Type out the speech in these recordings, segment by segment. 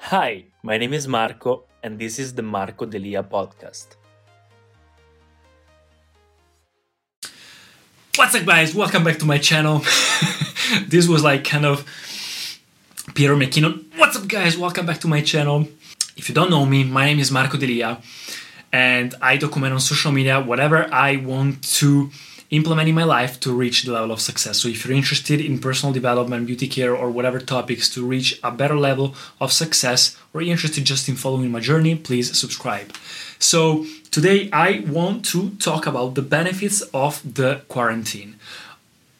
Hi, my name is Marco, and this is the Marco D'Elia podcast. What's up, guys? Welcome back to my channel. This was like kind of Peter McKinnon. What's up, guys? Welcome back to my channel. If you don't know me, my name is Marco D'Elia, and I document on social media whatever I want to implement in my life to reach the level of success. So if you're interested in personal development, beauty care, or whatever topics to reach a better level of success, or you're interested just in following my journey, please subscribe. So today I want to talk about the benefits of the quarantine.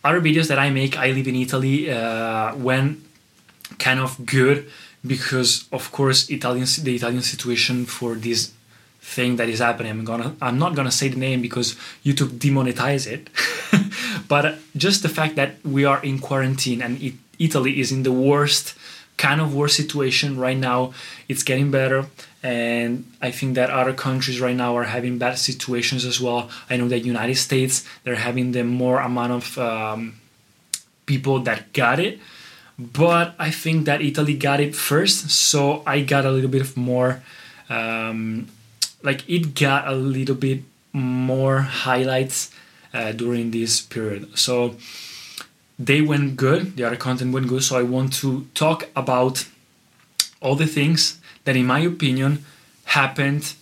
Other videos that I make, I live in Italy when kind of good, because of course the Italian situation for this thing that is happening. I'm not gonna say the name because YouTube demonetized it. But just the fact that we are in quarantine and Italy is in the worst kind of worst situation right now. It's getting better, and I think that other countries right now are having bad situations as well. I know that United States, they're having the more amount of people that got it, but I think that Italy got it first, so I got a little bit of more it got a little bit more highlights during this period. So they went good, the other content went good, so I want to talk about all the things that in my opinion happened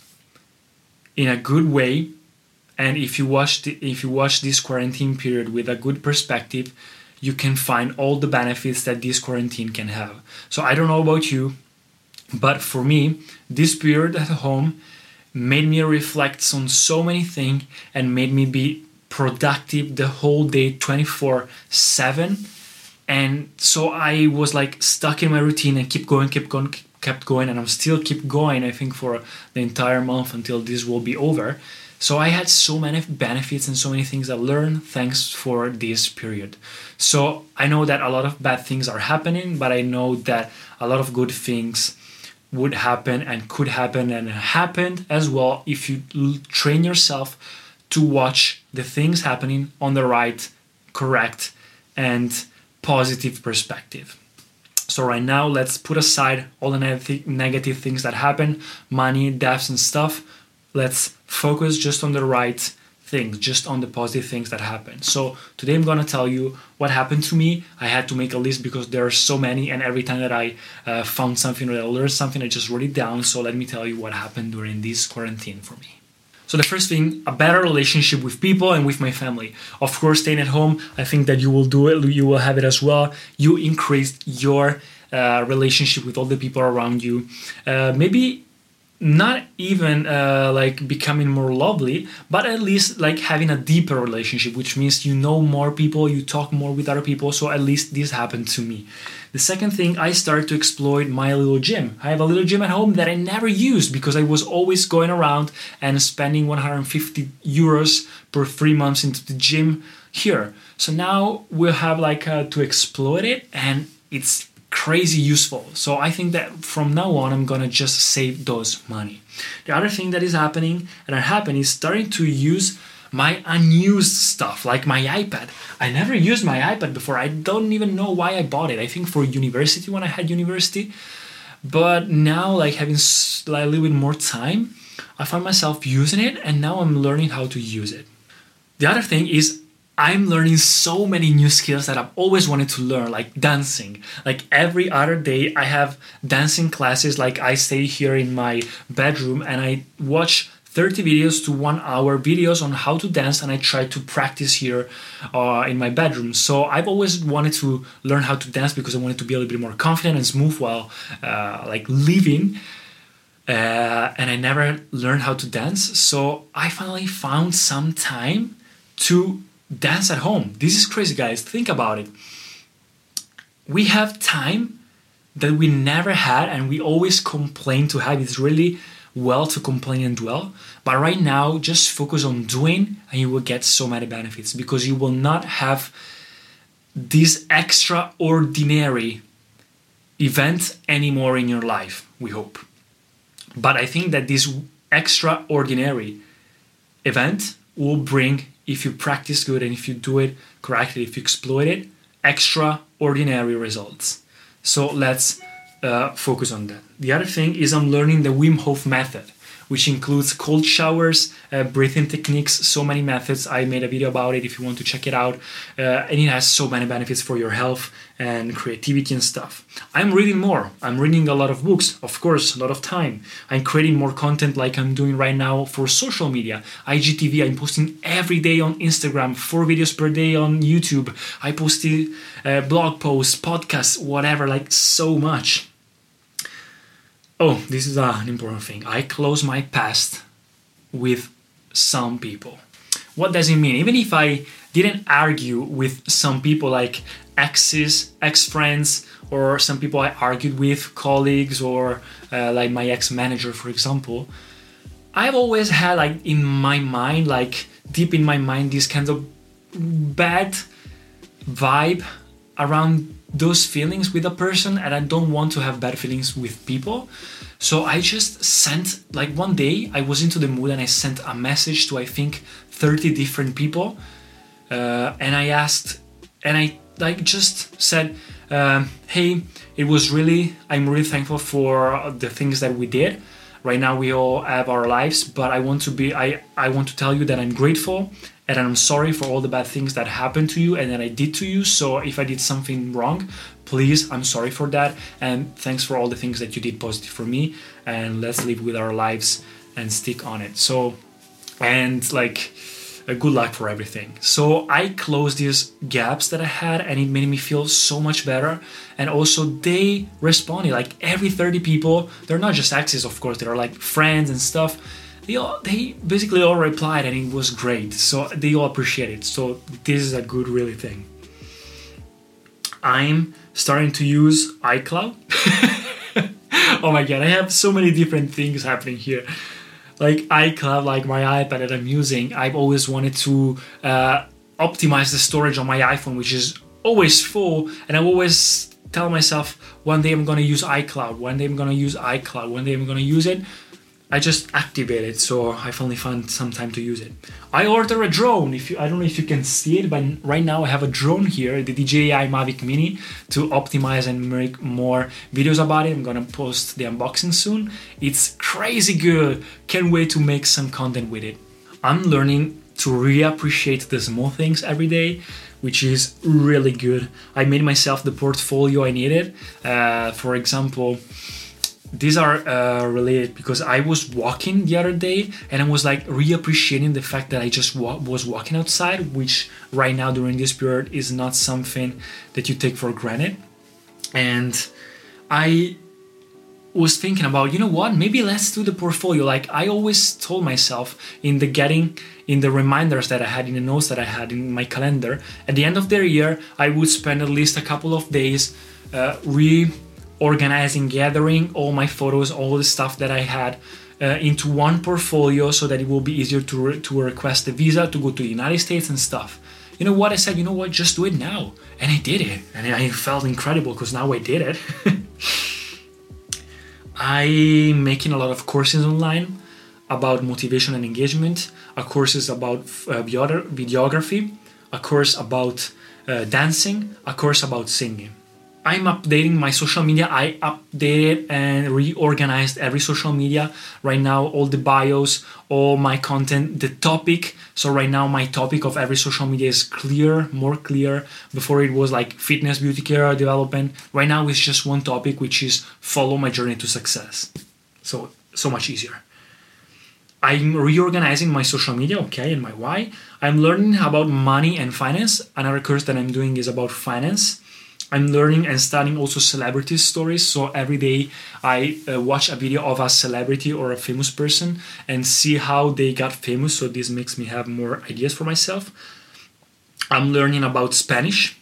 in a good way, and if you watch this quarantine period with a good perspective, you can find all the benefits that this quarantine can have. So I don't know about you, but for me, this period at home made me reflect on so many things and made me be productive the whole day, 24/7. And so I was like stuck in my routine and kept going, and I'm still keep going, I think, for the entire month until this will be over. So I had so many benefits and so many things I learned thanks for this period. So I know that a lot of bad things are happening, but I know that a lot of good things would happen and could happen and happened as well if you train yourself to watch the things happening on the right, correct, and positive perspective. So right now, let's put aside all the negative things that happen, money, debts, and stuff. Let's focus just on the right things, just on the positive things that happen. So today I'm gonna tell you what happened to me. I had to make a list because there are so many, and every time that I found something or I learned something, I just wrote it down. So let me tell you what happened during this quarantine for me. So the first thing, a better relationship with people and with my family. Of course, staying at home, I think that you will do it, you will have it as well. You increased your relationship with all the people around you. Maybe not even becoming more lovely, but at least like having a deeper relationship, which means you know more people, you talk more with other people. So at least this happened to me. The second thing, I started to exploit my little gym. I have a little gym at home that I never used because I was always going around and spending 150 euros per 3 months into the gym here. So now we'll have to exploit it, and it's crazy useful. So I think that from now on, I'm gonna just save those money. The other thing that is happening is starting to use my unused stuff, like my iPad. I never used my iPad before. I don't even know why I bought it. I think for university, when I had university, but now having a little bit more time, I find myself using it, and now I'm learning how to use it. The other thing is I'm learning so many new skills that I've always wanted to learn, like dancing. Like every other day I have dancing classes. Like I stay here in my bedroom and I watch 30 videos to 1 hour videos on how to dance, and I try to practice here in my bedroom. So I've always wanted to learn how to dance because I wanted to be a little bit more confident and smooth while living. And I never learned how to dance. So I finally found some time to dance at home. This is crazy, guys. Think about it. We have time that we never had, and we always complain to have. It's really well to complain and dwell. But right now, just focus on doing, and you will get so many benefits because you will not have this extraordinary event anymore in your life, we hope. But I think that this extraordinary event will bring, if you practice good and if you do it correctly, if you exploit it, extraordinary results. So let's focus on that. The other thing is I'm learning the Wim Hof method, which includes cold showers, breathing techniques, so many methods. I made a video about it if you want to check it out. And it has so many benefits for your health and creativity and stuff. I'm reading more. I'm reading a lot of books, of course, a lot of time. I'm creating more content like I'm doing right now for social media. IGTV, I'm posting every day on Instagram, 4 videos per day on YouTube. I posted blog posts, podcasts, whatever, like so much. Oh, this is an important thing. I close my past with some people. What does it mean? Even if I didn't argue with some people like exes, ex-friends, or some people I argued with, colleagues, or like my ex-manager, for example, I've always had like in my mind, like deep in my mind, this kind of bad vibe around those feelings with a person, and I don't want to have bad feelings with people. So I just sent, like one day I was into the mood and I sent a message to I think 30 different people, and I asked, and I like just said, hey, it was really, I'm really thankful for the things that we did. Right now we all have our lives, but I want to be, I want to tell you that I'm grateful and I'm sorry for all the bad things that happened to you and that I did to you. So if I did something wrong, please, I'm sorry for that. And thanks for all the things that you did positive for me, and let's live with our lives and stick on it. So, and like, good luck for everything. So I closed these gaps that I had and it made me feel so much better. And also they responded, like every 30 people, they're not just exes, of course, they're like friends and stuff. They basically all replied and it was great. So they all appreciate it. So this is a good really thing. I'm starting to use iCloud. Oh my God, I have so many different things happening here. Like iCloud, like my iPad that I'm using, I've always wanted to optimize the storage on my iPhone, which is always full. And I always tell myself, one day I'm gonna use iCloud, one day I'm gonna use iCloud, one day I'm gonna use it. I just activate it, so I finally found some time to use it. I order a drone. I don't know if you can see it, but right now I have a drone here, the DJI Mavic Mini, to optimize and make more videos about it. I'm gonna post the unboxing soon. It's crazy good. Can't wait to make some content with it. I'm learning to reappreciate the small things every day, which is really good. I made myself the portfolio I needed. For example, these are related because I was walking the other day and I was like reappreciating the fact that I just was walking outside, which right now during this period is not something that you take for granted. And I was thinking about, you know what, maybe let's do the portfolio. Like I always told myself in the reminders that I had, in the notes that I had in my calendar, at the end of the year, I would spend at least a couple of days organizing, gathering all my photos, all the stuff that I had into one portfolio, so that it will be easier to request a visa to go to the United States and stuff. You know what? I said, you know what? Just do it now. And I did it. And I felt incredible because now I did it. I'm making a lot of courses online about motivation and engagement, a course about videography, a course about dancing, a course about singing. I'm updating my social media. I updated and reorganized every social media. Right now, all the bios, all my content, the topic. So right now, my topic of every social media is clear, more clear. Before it was like fitness, beauty care, development. Right now, it's just one topic, which is follow my journey to success. So much easier. I'm reorganizing my social media, okay, and my why. I'm learning about money and finance. Another course that I'm doing is about finance. I'm learning and studying also celebrity stories. So every day I watch a video of a celebrity or a famous person and see how they got famous. So this makes me have more ideas for myself. I'm learning about Spanish.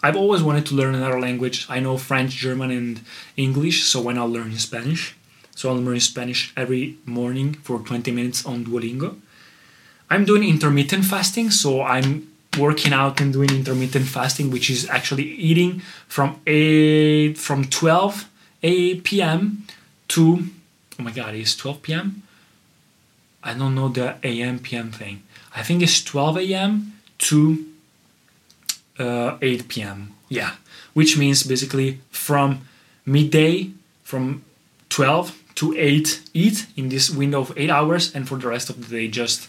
I've always wanted to learn another language. I know French, German, and English. So why not learn Spanish? So I'm learning Spanish every morning for 20 minutes on Duolingo. I'm doing intermittent fasting. So I'm working out and doing intermittent fasting, which is actually eating from 12 p.m. to, oh my God, it's 12 p.m.? I don't know the a.m. p.m. thing. I think it's 12 a.m. to 8 p.m. Yeah, which means basically from midday from 12 to 8 eat in this window of 8 hours, and for the rest of the day just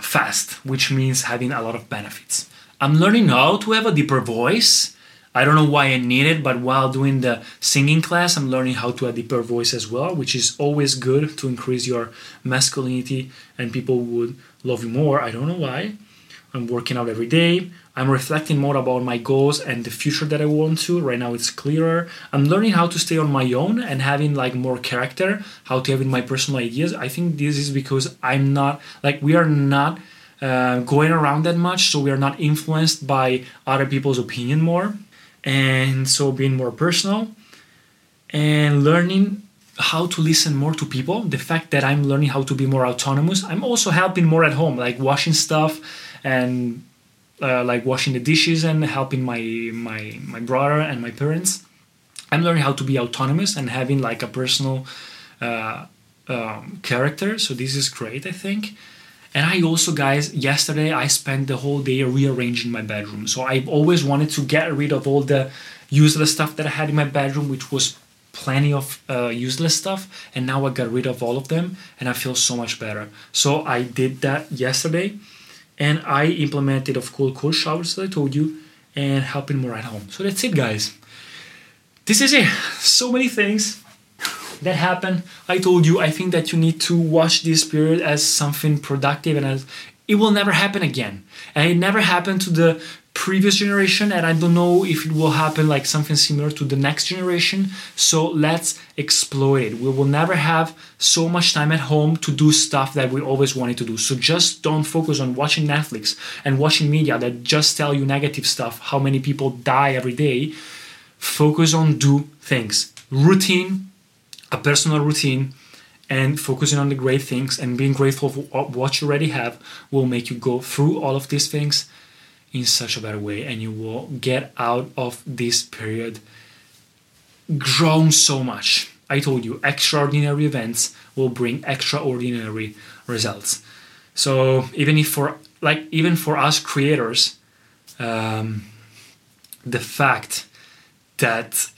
fast, which means having a lot of benefits. I'm learning how to have a deeper voice. I don't know why I need it, but while doing the singing class, I'm learning how to have a deeper voice as well, which is always good to increase your masculinity and people would love you more. I don't know why. I'm working out every day. I'm reflecting more about my goals and the future that I want to. Right now it's clearer. I'm learning how to stay on my own and having like more character, how to have in my personal ideas. I think this is because I'm not, like, we are not going around that much, so we are not influenced by other people's opinion more. And so being more personal and learning how to listen more to people. The fact that I'm learning how to be more autonomous. I'm also helping more at home, like washing stuff and like washing the dishes and helping my brother and my parents. I'm learning how to be autonomous and having like a personal character. So this is great, I think. And I also, guys, yesterday I spent the whole day rearranging my bedroom. So I've always wanted to get rid of all the useless stuff that I had in my bedroom, which was plenty of useless stuff. And now I got rid of all of them and I feel so much better. So I did that yesterday and I implemented, of course, cold showers, as I told you, and helping more at home. So that's it, guys. This is it. So many things that happened. I told you, I think that you need to watch this period as something productive, and as it will never happen again. And it never happened to the previous generation, and I don't know if it will happen like something similar to the next generation. So let's exploit it. We will never have so much time at home to do stuff that we always wanted to do. So just don't focus on watching Netflix and watching media that just tell you negative stuff, how many people die every day. Focus on do things. Routine, a personal routine, and focusing on the great things and being grateful for what you already have will make you go through all of these things in such a better way, and you will get out of this period grown so much. I told you, extraordinary events will bring extraordinary results. So even for us creators, the fact that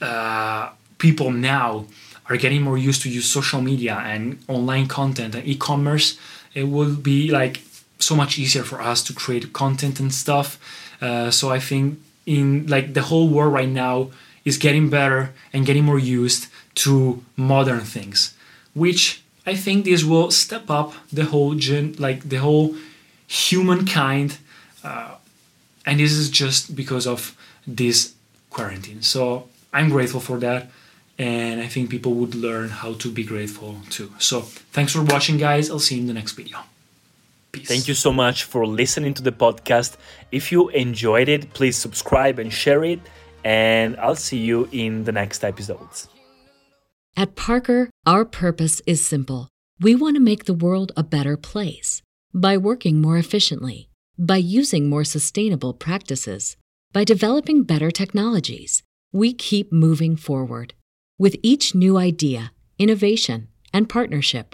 people now are getting more used to use social media and online content and e-commerce, it will be like so much easier for us to create content and stuff. So I think in like the whole world right now is getting better and getting more used to modern things, which I think this will step up the whole whole humankind. And this is just because of this quarantine. So I'm grateful for that. And I think people would learn how to be grateful too. So thanks for watching, guys. I'll see you in the next video. Peace. Thank you so much for listening to the podcast. If you enjoyed it, please subscribe and share it. And I'll see you in the next episodes. At Parker, our purpose is simple. We want to make the world a better place. By working more efficiently, by using more sustainable practices, by developing better technologies, we keep moving forward. With each new idea, innovation, and partnership,